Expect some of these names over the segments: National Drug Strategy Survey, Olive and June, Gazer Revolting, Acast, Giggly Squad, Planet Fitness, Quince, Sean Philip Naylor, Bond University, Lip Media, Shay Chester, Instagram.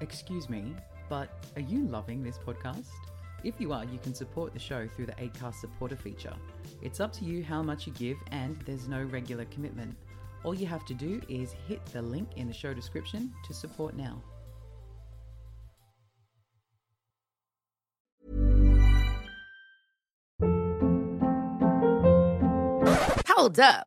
Excuse me, but are you loving this podcast? If you are, you can support the show through the Acast supporter feature. It's up to you how much you give and there's no regular commitment. All you have to do is hit the link in the show description to support now. Hold up.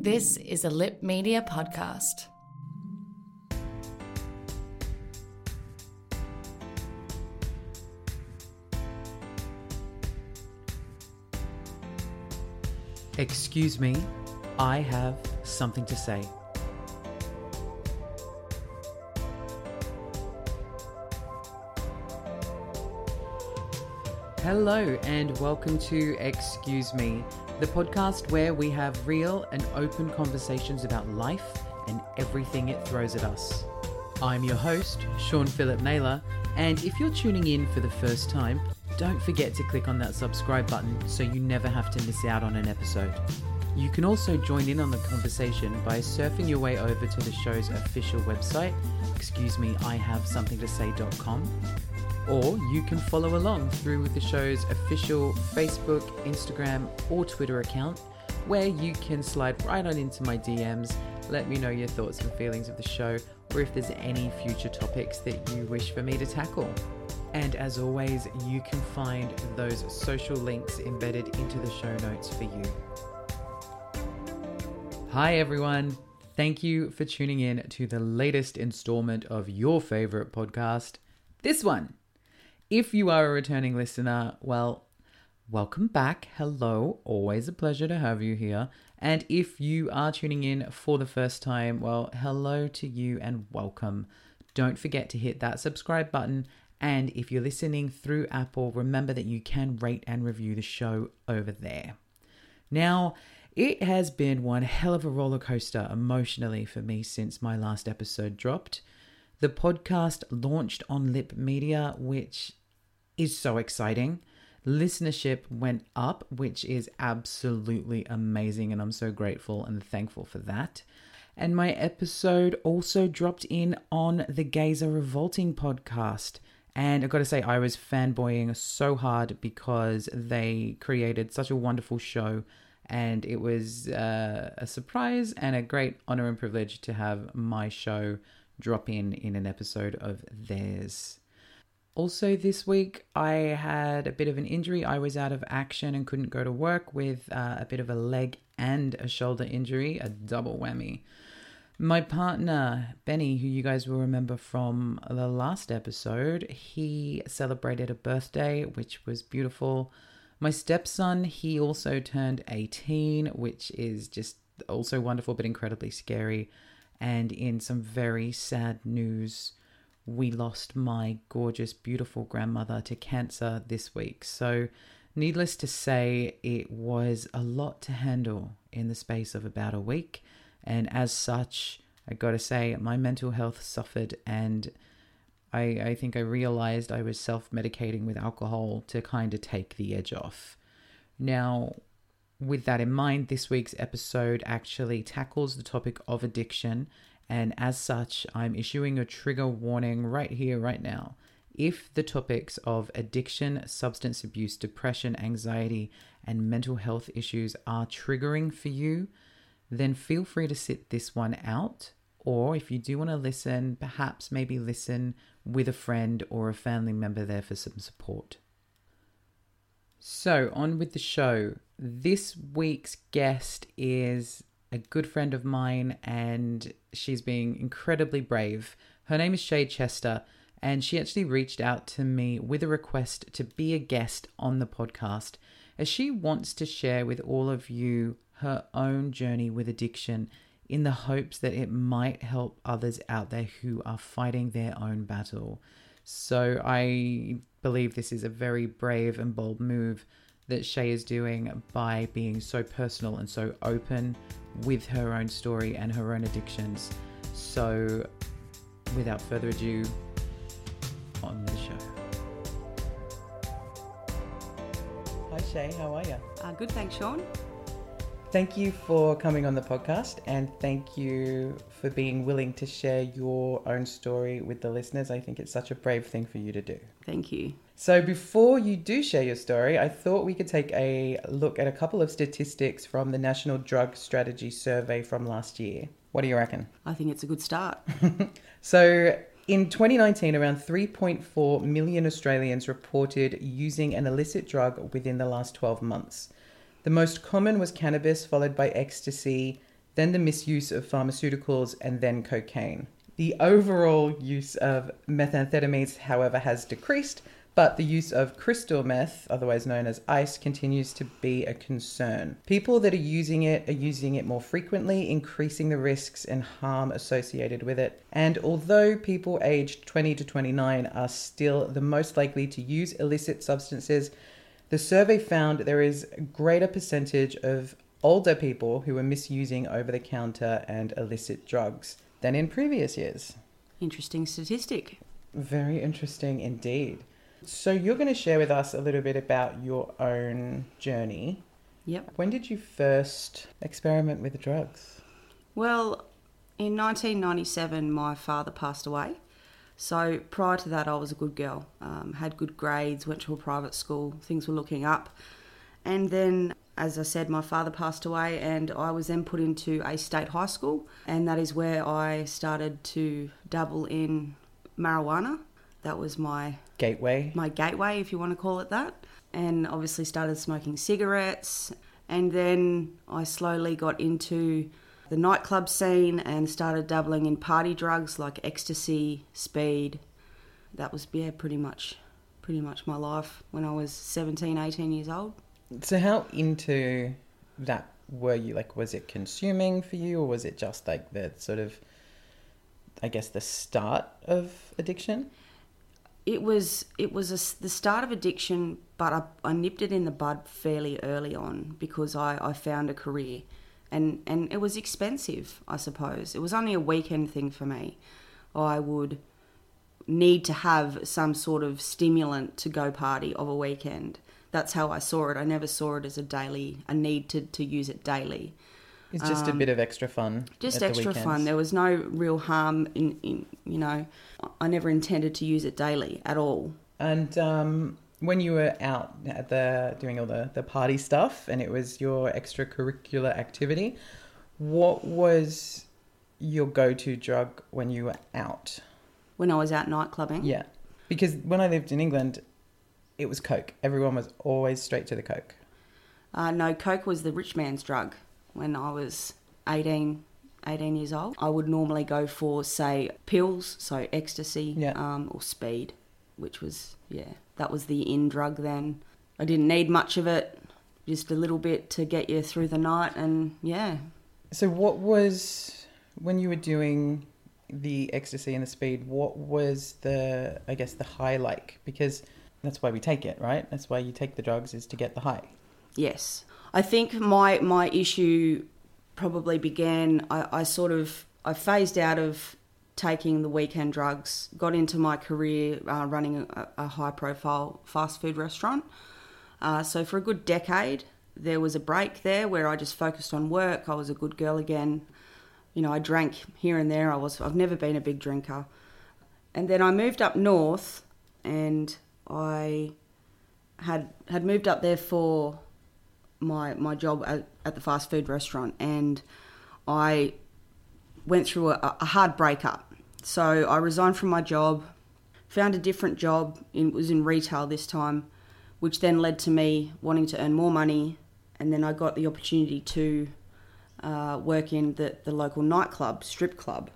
This is a Lip Media podcast. Excuse me, I have something to say. Hello and welcome to Excuse Me, the podcast where we have real and open conversations about life and everything it throws at us. I'm your host, Sean Philip Naylor, and if you're tuning in for the first time, don't forget to click on that subscribe button so you never have to miss out on an episode. You can also join in on the conversation by surfing your way over to the show's official website, excusemeihavesomethingtosay.com, or you can follow along through with the show's official Facebook, Instagram, or Twitter account, where you can slide right on into my DMs, let me know your thoughts and feelings of the show, or if there's any future topics that you wish for me to tackle. And as always, you can find those social links embedded into the show notes for you. Hi everyone, thank you for tuning in to the latest installment of your favorite podcast, this one. If you are a returning listener, well, welcome back. Hello. Always a pleasure to have you here. And if you are tuning in for the first time, well, hello to you and welcome. Don't forget to hit that subscribe button. And if you're listening through Apple, remember that you can rate and review the show over there. Now, it has been one hell of a roller coaster emotionally for me since my last episode dropped. The podcast launched on Lip Media, which is so exciting. Listenership went up, which is absolutely amazing, and I'm so grateful and thankful for that. And my episode also dropped in on the Gazer Revolting podcast, and I've got to say I was fanboying so hard because they created such a wonderful show, and it was a surprise and a great honor and privilege to have my show drop in an episode of theirs. Also this week, I had a bit of an injury. I was out of action and couldn't go to work with a bit of a leg and a shoulder injury, a double whammy. My partner, Benny, who you guys will remember from the last episode, he celebrated a birthday, which was beautiful. My stepson, he also turned 18, which is just also wonderful, but incredibly scary. And in some very sad news, we lost my gorgeous, beautiful grandmother to cancer this week. So needless to say, it was a lot to handle in the space of about a week. And as such, I gotta say, my mental health suffered, and I think I realized I was self-medicating with alcohol to kind of take the edge off. Now, with that in mind, this week's episode actually tackles the topic of addiction, and as such, I'm issuing a trigger warning right here, right now. If the topics of addiction, substance abuse, depression, anxiety, and mental health issues are triggering for you, then feel free to sit this one out, or if you do want to listen, perhaps maybe listen with a friend or a family member there for some support. So, on with the show. This week's guest is a good friend of mine, and she's being incredibly brave. Her name is Shay Chester, and she actually reached out to me with a request to be a guest on the podcast, as she wants to share with all of you her own journey with addiction in the hopes that it might help others out there who are fighting their own battle. So I believe this is a very brave and bold move that Shay is doing by being so personal and so open with her own story and her own addictions. So without further ado, on the show. Hi Shay, how are you? Good, thanks Sean. Thank you for coming on the podcast, and thank you for being willing to share your own story with the listeners. I think it's such a brave thing for you to do. Thank you. So before you do share your story, I thought we could take a look at a couple of statistics from the National Drug Strategy Survey from last year. What do you reckon? I think it's a good start. So in 2019, around 3.4 million Australians reported using an illicit drug within the last 12 months. The most common was cannabis, followed by ecstasy, then the misuse of pharmaceuticals, and then cocaine. The overall use of methamphetamines, however, has decreased, but the use of crystal meth, otherwise known as ice, continues to be a concern. People that are using it more frequently, increasing the risks and harm associated with it. And although people aged 20 to 29 are still the most likely to use illicit substances, the survey found there is a greater percentage of older people who are misusing over-the-counter and illicit drugs than in previous years. Interesting statistic. Very interesting indeed. So you're going to share with us a little bit about your own journey. Yep. When did you first experiment with drugs? Well, in 1997, my father passed away. So prior to that, I was a good girl, had good grades, went to a private school, things were looking up. And then, as I said, my father passed away and I was then put into a state high school. And that is where I started to dabble in marijuana. That was my... gateway. My gateway, if you want to call it that. And obviously started smoking cigarettes. And then I slowly got into the nightclub scene and started dabbling in party drugs like ecstasy, speed. That was pretty much my life when I was 17, 18 years old. So how into that were you? Like, was it consuming for you, or was it just like the sort of, I guess, the start of addiction? It was the start of addiction, but I nipped it in the bud fairly early on because I found a career. And it was expensive, I suppose. It was only a weekend thing for me. I would need to have some sort of stimulant to go party of a weekend. That's how I saw it. I never saw it as a need to use it daily. It's just a bit of extra fun. Just extra fun. There was no real harm in, you know, I never intended to use it daily at all. And when you were out at doing all the party stuff and it was your extracurricular activity, what was your go-to drug when you were out? When I was out nightclubbing? Yeah. Because when I lived in England, it was Coke. Everyone was always straight to the Coke. No, Coke was the rich man's drug. When I was 18 years old, I would normally go for, say, pills, so ecstasy, or speed, which was, that was the in drug then. I didn't need much of it, just a little bit to get you through the night and So what was, when you were doing the ecstasy and the speed, what was the, I guess, the high like? Because that's why we take it, right? That's why you take the drugs, is to get the high. Yes. I think my issue probably began, I phased out of taking the weekend drugs, got into my career running a high-profile fast food restaurant. So for a good decade, there was a break there where I just focused on work. I was a good girl again. You know, I drank here and there. I've never been a big drinker. And then I moved up north and I had moved up there for my job at the fast food restaurant, and I went through a hard breakup. So I resigned from my job, found a different job, it was in retail this time, which then led to me wanting to earn more money. And then I got the opportunity to work in the local nightclub, strip club.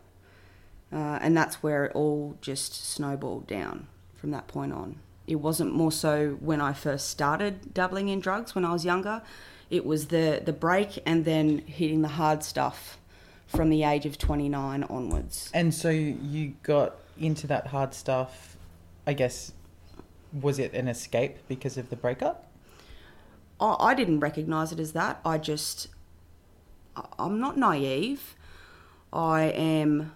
And that's where it all just snowballed down from that point on. It wasn't more so when I first started dabbling in drugs when I was younger. It was the break and then hitting the hard stuff from the age of 29 onwards. And so you got into that hard stuff, I guess, was it an escape because of the breakup? I didn't recognise it as that. I'm not naive. I am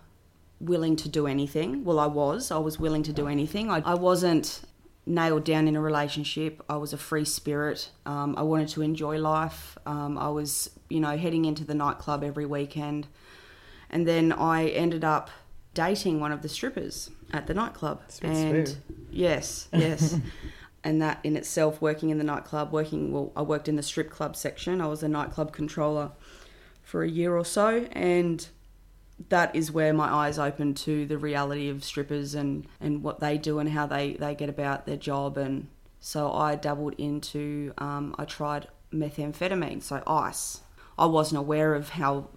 willing to do anything. Well, I was willing to do anything. I wasn't nailed down in a relationship. I was a free spirit. I wanted to enjoy life. I was, heading into the nightclub every weekend. And then I ended up dating one of the strippers at the nightclub. Yes. And that in itself, working in the nightclub, I worked in the strip club section. I was a nightclub controller for a year or so, and that is where my eyes opened to the reality of strippers and what they do and how they get about their job. And so I dabbled into, I tried methamphetamine, so ice. I wasn't aware of how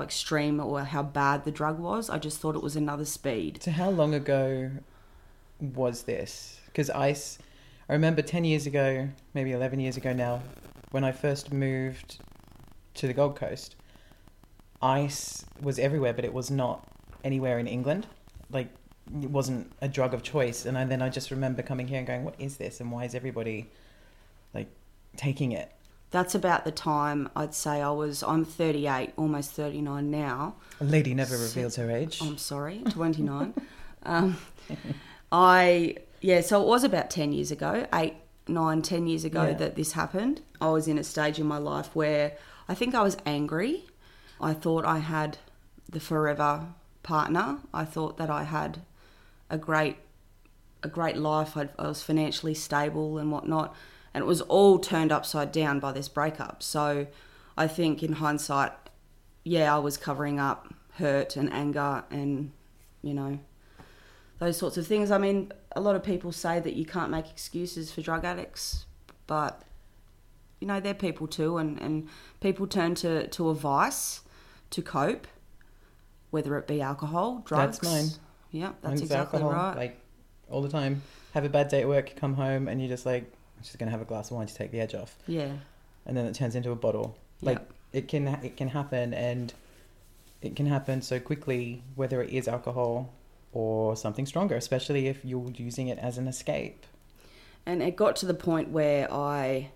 extreme or how bad the drug was. I just thought it was another speed. So how long ago was this? Because ice, I remember 10 years ago, maybe 11 years ago now, when I first moved to the Gold Coast, ice was everywhere, but it was not anywhere in England. Like, it wasn't a drug of choice. And then I just remember coming here and going, what is this? And why is everybody, taking it? That's about the time I'd say I'm 38, almost 39 now. A lady never reveals her age. I'm sorry, 29. So it was about 10 years ago, 10 years ago that this happened. I was in a stage in my life where I think I was angry. I thought I had the forever partner. I thought that I had a great life. I was financially stable and whatnot. And it was all turned upside down by this breakup. So I think in hindsight, I was covering up hurt and anger and, those sorts of things. I mean, a lot of people say that you can't make excuses for drug addicts, but... they're people too, and people turn to a vice to cope, whether it be alcohol, drugs. That's mine. Yeah, that's exactly alcohol, right. All the time. Have a bad day at work, come home, and you're just I'm just going to have a glass of wine to take the edge off. Yeah. And then it turns into a bottle. It can happen, and it can happen so quickly, whether it is alcohol or something stronger, especially if you're using it as an escape. And it got to the point where I...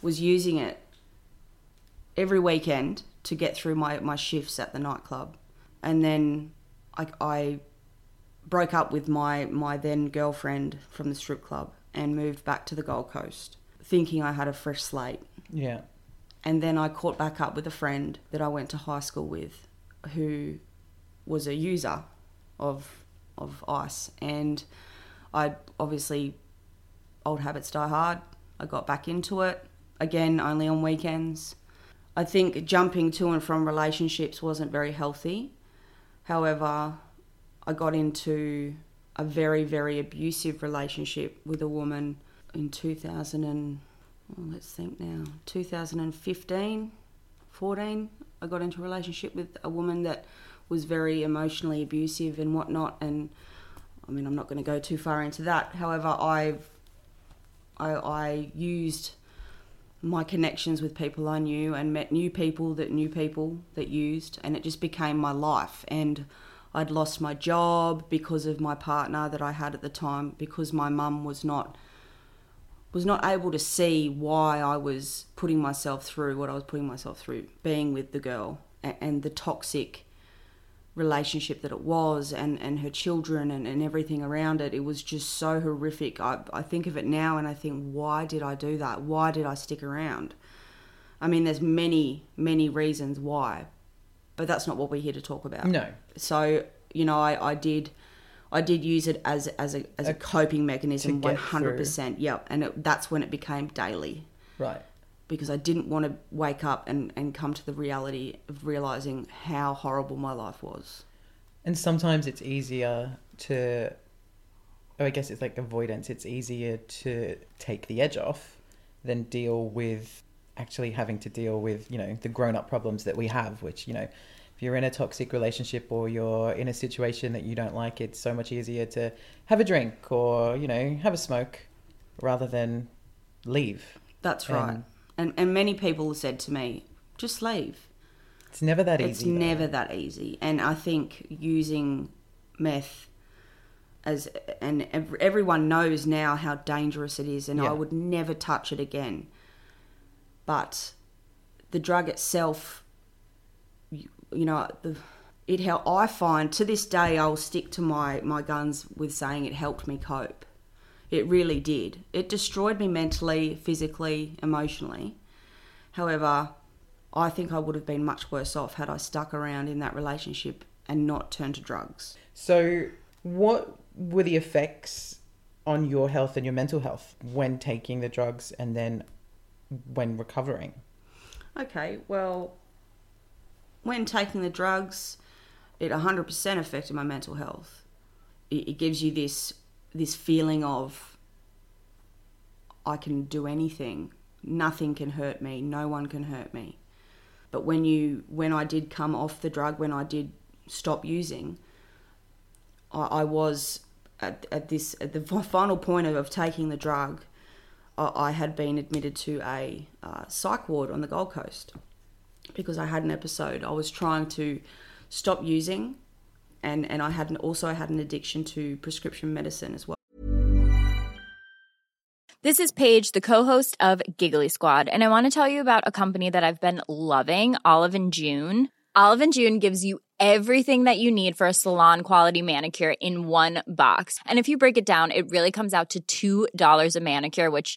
was using it every weekend to get through my shifts at the nightclub. And then I broke up with my then girlfriend from the strip club and moved back to the Gold Coast, thinking I had a fresh slate. Yeah. And then I caught back up with a friend that I went to high school with who was a user of ice. And I obviously, old habits die hard. I got back into it. Again, only on weekends. I think jumping to and from relationships wasn't very healthy. However, I got into a very, very abusive relationship with a woman in 2015, 14. I got into a relationship with a woman that was very emotionally abusive and whatnot. And I mean, I'm not going to go too far into that. However, I used my connections with people I knew and met new people that used, and it just became my life. And I'd lost my job because of my partner that I had at the time, because my mum was not able to see why I was putting myself through what I was putting myself through, being with the girl and the toxic relationship that it was, and her children and everything around it. It was just so horrific. I think of it now and I think, why did I do that? Why did I stick around? I mean, there's many, many reasons why, but that's not what we're here to talk about. No. So, I did use it as a coping mechanism, 100%. Yeah. And that's when it became daily. Right. Because I didn't want to wake up and come to the reality of realising how horrible my life was. And sometimes it's easier to... I guess it's avoidance. It's easier to take the edge off than deal with actually having to deal with, the grown-up problems that we have, which, if you're in a toxic relationship or you're in a situation that you don't like, it's so much easier to have a drink or, have a smoke rather than leave. That's right. And many people said to me, just leave. It's never that easy. And I think using meth everyone knows now how dangerous it is, and I would never touch it again. But the drug itself, it helped. I find to this day I'll stick to my guns with saying it helped me cope. It really did. It destroyed me mentally, physically, emotionally. However, I think I would have been much worse off had I stuck around in that relationship and not turned to drugs. So what were the effects on your health and your mental health when taking the drugs and then when recovering? Okay, well, when taking the drugs, it 100% affected my mental health. It gives you this feeling of, I can do anything. Nothing can hurt me. No one can hurt me. But when I did come off the drug, when I did stop using, I was at the final point of taking the drug. I had been admitted to a psych ward on the Gold Coast because I had an episode. I was trying to stop using, and I had an addiction to prescription medicine as well. This is Paige, the co-host of Giggly Squad, and I want to tell you about a company that I've been loving, Olive and June. Olive and June gives you everything that you need for a salon-quality manicure in one box. And if you break it down, it really comes out to $2 a manicure, which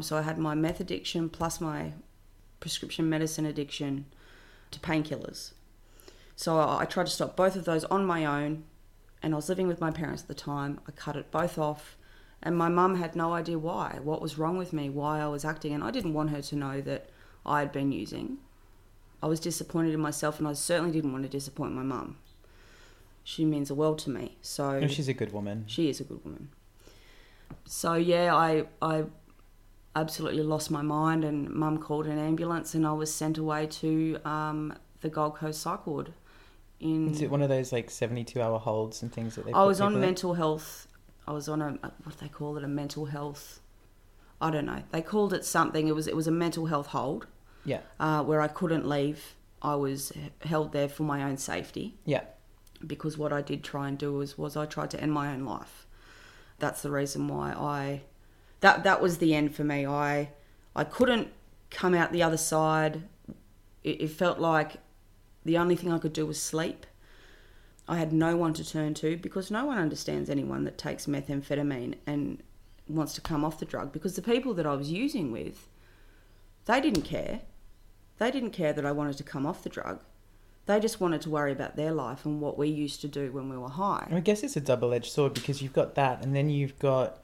So I had my meth addiction plus my prescription medicine addiction to painkillers. So I tried to stop both of those on my own, and I was living with my parents at the time. I cut it both off, and my mum had no idea why, what was wrong with me, why I was acting, and I didn't want her to know that I had been using. I was disappointed in myself, and I certainly didn't want to disappoint my mum. She means the world to me. So and she's a good woman. She is a good woman. So, yeah, I absolutely lost my mind, and Mum called an ambulance, and I was sent away to the Gold Coast Psych Ward. Is it one of those like 72-hour holds and things that they? I was on mental health. I was on what do they call it? A mental health. I don't know. They called it something. It was a mental health hold. Yeah. Where I couldn't leave. I was held there for my own safety. Yeah. Because what I did try and do was I tried to end my own life. That's the reason why That was the end for me. I couldn't come out the other side. It felt like the only thing I could do was sleep. I had no one to turn to because no one understands anyone that takes methamphetamine and wants to come off the drug, because the people that I was using with, they didn't care. They didn't care that I wanted to come off the drug. They just wanted to worry about their life and what we used to do when we were high. I guess it's a double-edged sword because you've got that, and then you've got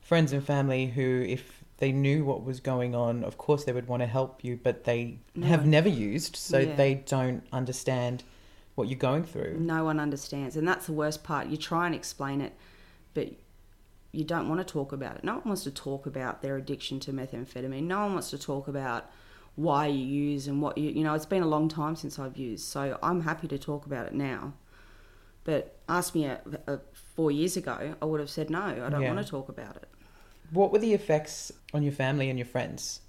friends and family who, if they knew what was going on, of course they would want to help you, but they have never used, so they don't understand what you're going through. No one understands, and that's the worst part. You try and explain it, but you don't want to talk about it. No one wants to talk about their addiction to methamphetamine. No one wants to talk about why you use and what you. It's been a long time since I've used, so I'm happy to talk about it now. But ask me 4 years ago, I would have said, no, I don't want to talk about it. What were the effects on your family and your friends?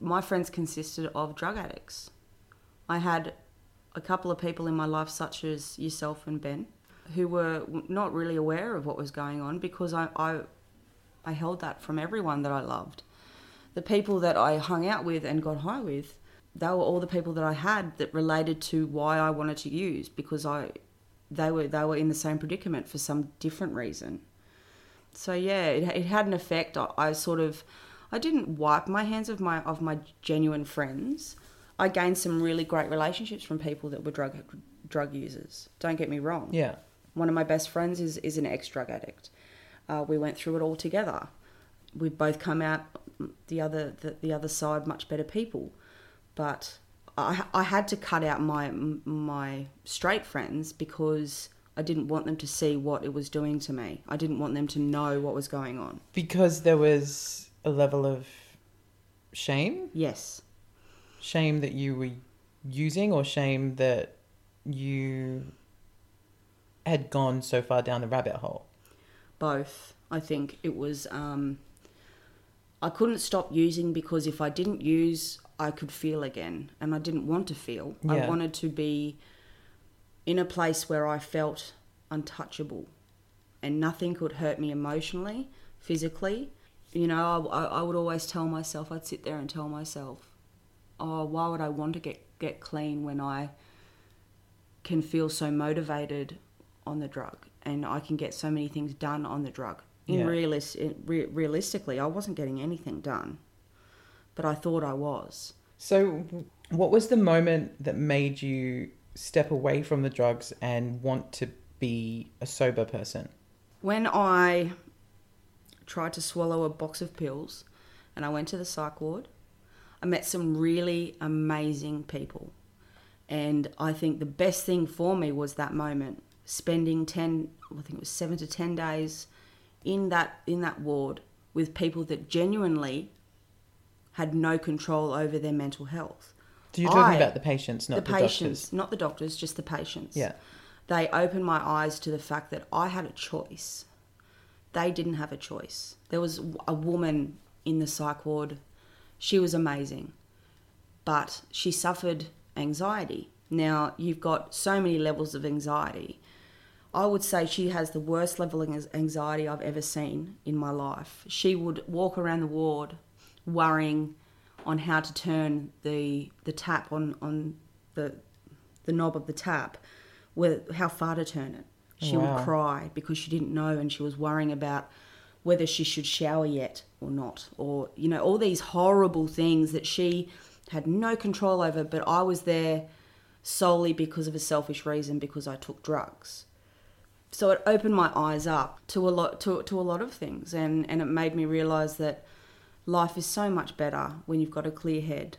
My friends consisted of drug addicts. I had a couple of people in my life, such as yourself and Ben, who were not really aware of what was going on because I held that from everyone that I loved. the people that I hung out with and got high with, they were all the people that I had that related to why I wanted to use, because they were in the same predicament for some different reason. So yeah, it had an effect. I didn't wipe my hands of my genuine friends. I gained some really great relationships from people that were drug users. Don't get me wrong. Yeah. One of my best friends is an ex-drug addict. We went through it all together. We've both come out the other side much better people. But I had to cut out my straight friends because I didn't want them to see what it was doing to me. I didn't want them to know what was going on. Because there was a level of shame? Yes. Shame that you were using, or shame that you had gone so far down the rabbit hole? Both. I think it was... I couldn't stop using because if I didn't use, I could feel again. And I didn't want to feel. Yeah. I wanted to be in a place where I felt untouchable and nothing could hurt me emotionally, physically. You know, I would always tell myself, I'd sit there and tell myself, oh, why would I want to get clean when I can feel so motivated on the drug and I can get so many things done on the drug. Realistically, I wasn't getting anything done, but I thought I was. So what was the moment that made you step away from the drugs and want to be a sober person? When I tried to swallow a box of pills and I went to the psych ward, I met some really amazing people. And I think the best thing for me was that moment, spending 7 to 10 days in that ward with people that genuinely had no control over their mental health. So you're talking about the patients, not the doctors? The patients, not the doctors, just the patients. Yeah. They opened my eyes to the fact that I had a choice. They didn't have a choice. There was a woman in the psych ward. She was amazing, but she suffered anxiety. Now, you've got so many levels of anxiety. I would say she has the worst level of anxiety I've ever seen in my life. She would walk around the ward worrying on how to turn the tap on the knob of the tap, how far to turn it. She would cry because she didn't know, and she was worrying about whether she should shower yet or not, or, you know, all these horrible things that she had no control over, but I was there solely because of a selfish reason, because I took drugs. So it opened my eyes up to a lot of things, and it made me realise that life is so much better when you've got a clear head.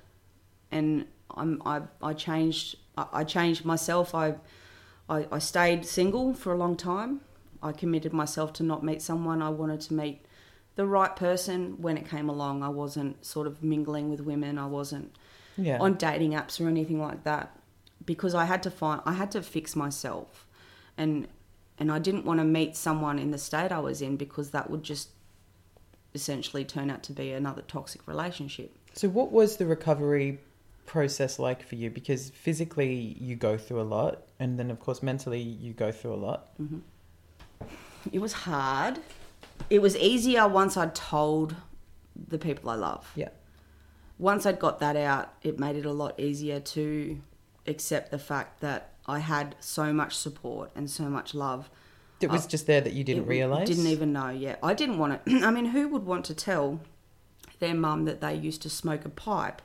And I changed myself. I stayed single for a long time. I committed myself to not meet someone. I wanted to meet the right person when it came along. I wasn't sort of mingling with women. I wasn't on dating apps or anything like that, because I had to fix myself, and I didn't want to meet someone in the state I was in, because that would just essentially turn out to be another toxic relationship. So what was the recovery process like for you? Because physically you go through a lot, and then of course mentally you go through a lot. Mm-hmm. It was hard. It was easier once I'd told the people I love. Yeah. Once I'd got that out, it made it a lot easier to accept the fact that I had so much support and so much love. It was just there that you didn't realise? Didn't even know, yeah. I didn't want to... I mean, who would want to tell their mum that they used to smoke a pipe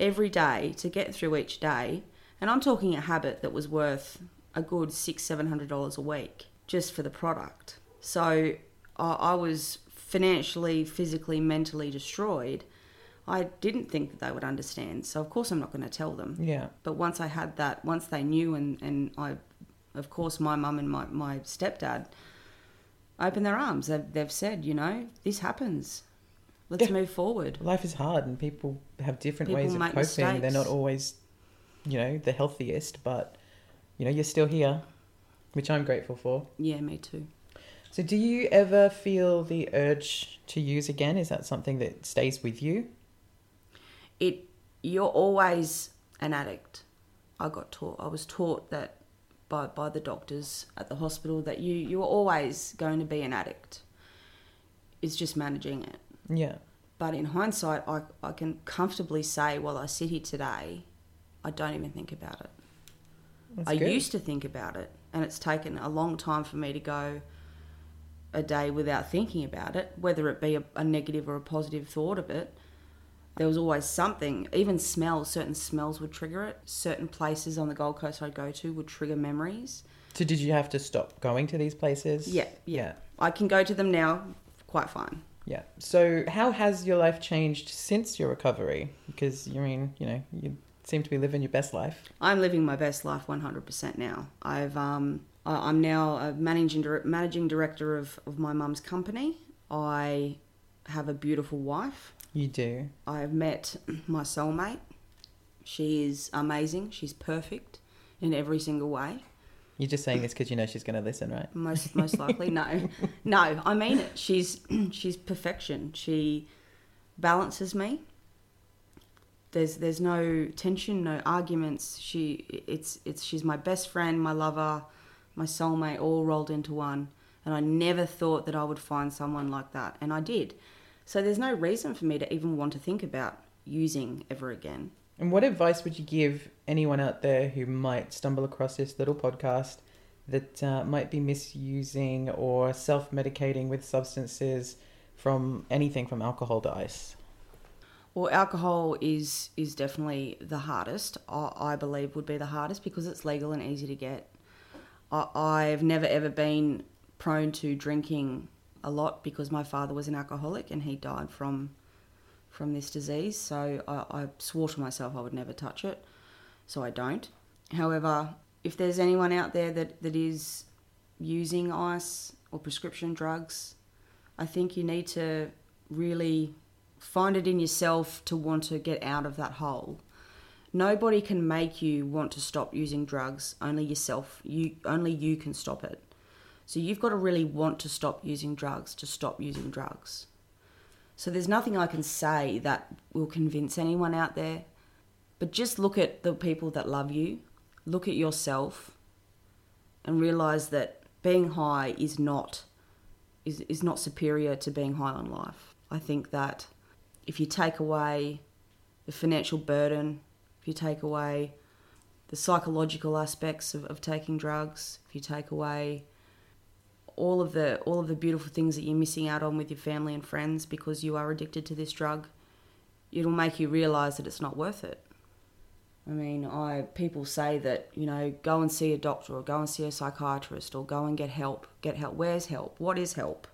every day to get through each day? And I'm talking a habit that was worth a good $600-$700 a week just for the product. So I was financially, physically, mentally destroyed. I didn't think that they would understand. So, of course, I'm not going to tell them. Yeah. But once I had that, once they knew, and I... Of course, my mum and my stepdad opened their arms. They've said, you know, this happens. Let's move forward. Life is hard, and people have different ways of coping. Mistakes. They're not always, you know, the healthiest, but, you know, you're still here, which I'm grateful for. Yeah, me too. So do you ever feel the urge to use again? Is that something that stays with you? You're always an addict. I was taught that by the doctors at the hospital, that you were always going to be an addict. It's just managing it. Yeah. But in hindsight, I can comfortably say, well, I sit here today, I don't even think about it. That's good. Used to think about it, and it's taken a long time for me to go a day without thinking about it, whether it be a negative or a positive thought of it. There was always something, even smells, certain smells would trigger it. Certain places on the Gold Coast I'd go to would trigger memories. So did you have to stop going to these places? Yeah. I can go to them now quite fine. Yeah. So how has your life changed since your recovery? Because, you seem to be living your best life. I'm living my best life 100% now. I'm now a managing director of my mum's company. I have a beautiful wife. You do. I have met my soulmate. She is amazing. She's perfect in every single way. You're just saying this because you know she's going to listen, right? Most likely, no. No, I mean it. She's perfection. She balances me. There's no tension, no arguments. She's my best friend, my lover, my soulmate, all rolled into one. And I never thought that I would find someone like that, and I did. So there's no reason for me to even want to think about using ever again. And what advice would you give anyone out there who might stumble across this little podcast that might be misusing or self-medicating with substances, from anything from alcohol to ice? Well, alcohol is definitely the hardest, I believe would be the hardest, because it's legal and easy to get. I've never, ever been prone to drinking a lot because my father was an alcoholic and he died from this disease, so I swore to myself I would never touch it, so I don't. However, if there's anyone out there that is using ice or prescription drugs, I think you need to really find it in yourself to want to get out of that hole. Nobody can make you want to stop using drugs, only yourself. Only you can stop it. So you've got to really want to stop using drugs to stop using drugs. So there's nothing I can say that will convince anyone out there. But just look at the people that love you, look at yourself, and realise that being high is not superior to being high on life. I think that if you take away the financial burden, if you take away the psychological aspects of taking drugs, if you take away all of the beautiful things that you're missing out on with your family and friends because you are addicted to this drug, it'll make you realise that it's not worth it. I mean, people say that, go and see a doctor or go and see a psychiatrist or go and get help. Get help. Where's help? What is help?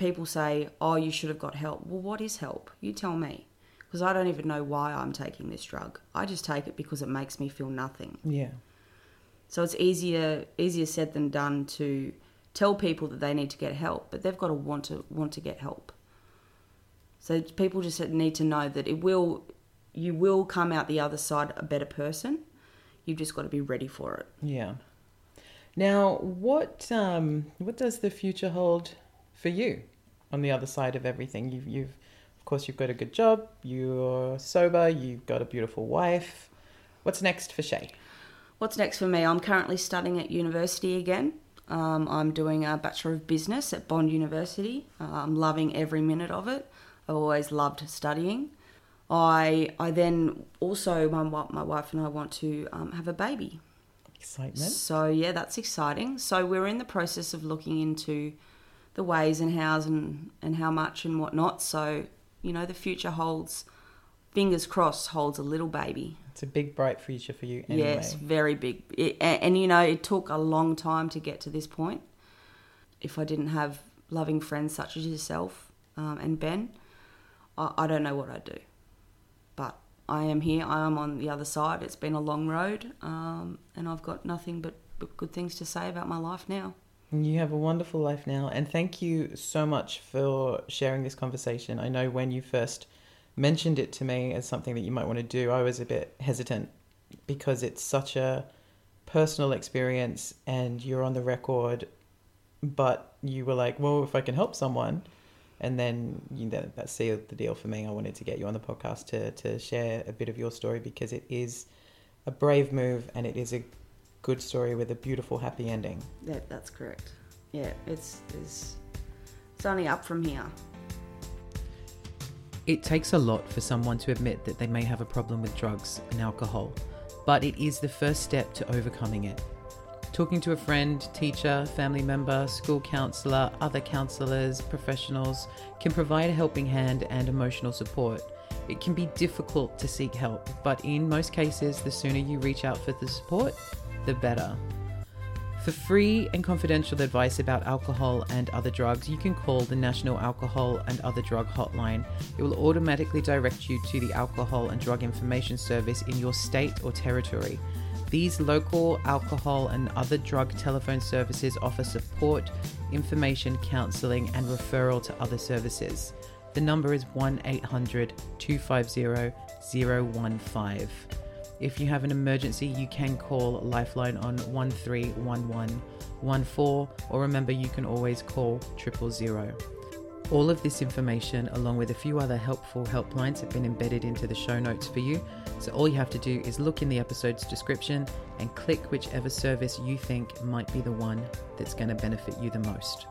People say, oh, you should have got help. Well, what is help? You tell me, because I don't even know why I'm taking this drug. I just take it because it makes me feel nothing. Yeah. So it's easier said than done to tell people that they need to get help, but they've got to want to get help. So people just need to know that you will come out the other side a better person. You've just got to be ready for it. Yeah. Now, what does the future hold for you on the other side of everything? You've got a good job. You're sober. You've got a beautiful wife. What's next for Shay? What's next for me? I'm currently studying at university again. I'm doing a Bachelor of Business at Bond University. I'm loving every minute of it. I've always loved studying. I then also, my wife and I want to have a baby. Excitement. So, yeah, that's exciting. So we're in the process of looking into the ways and hows and how much and whatnot. So, the future holds, fingers crossed, holds a little baby. It's a big, bright future for you anyway. Yes, very big. It took a long time to get to this point. If I didn't have loving friends such as yourself and Ben, I don't know what I'd do. But I am here. I am on the other side. It's been a long road, and I've got nothing but good things to say about my life now. You have a wonderful life now, and thank you so much for sharing this conversation. I know when you first mentioned it to me as something that you might want to do, I was a bit hesitant because it's such a personal experience and you're on the record, but you were like, well, if I can help someone, and then that sealed the deal for me. I wanted to get you on the podcast to share a bit of your story, because it is a brave move and it is a good story with a beautiful, happy ending. That's correct. Yeah, it's only up from here. It takes a lot for someone to admit that they may have a problem with drugs and alcohol, but it is the first step to overcoming it. Talking to a friend, teacher, family member, school counselor, other counselors, professionals can provide a helping hand and emotional support. It can be difficult to seek help, but in most cases, the sooner you reach out for the support, the better. For free and confidential advice about alcohol and other drugs, you can call the National Alcohol and Other Drug Hotline. It will automatically direct you to the Alcohol and Drug Information Service in your state or territory. These local alcohol and other drug telephone services offer support, information, counselling and referral to other services. The number is 1-800-250-015. If you have an emergency, you can call Lifeline on 131114, or remember you can always call 000. All of this information, along with a few other helpful helplines, have been embedded into the show notes for you, so all you have to do is look in the episode's description and click whichever service you think might be the one that's going to benefit you the most.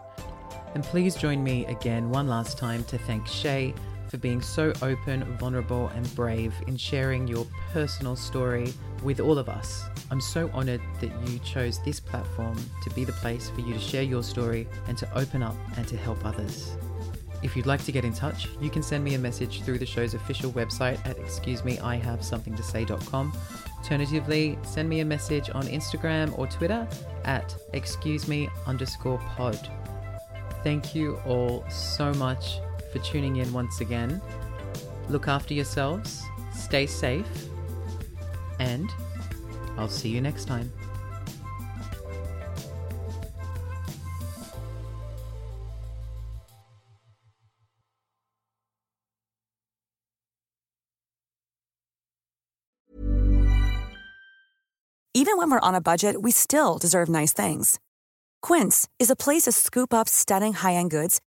And please join me again one last time to thank Shay for being so open, vulnerable and brave in sharing your personal story with all of us. I'm so honoured that you chose this platform to be the place for you to share your story and to open up and to help others. If you'd like to get in touch, you can send me a message through the show's official website at excusemeihavesomethingtosay.com. Alternatively, send me a message on Instagram or Twitter at excuseme_pod. Thank you all so much for tuning in once again. Look after yourselves, stay safe, and I'll see you next time. Even when we're on a budget, we still deserve nice things. Quince is a place to scoop up stunning high-end goods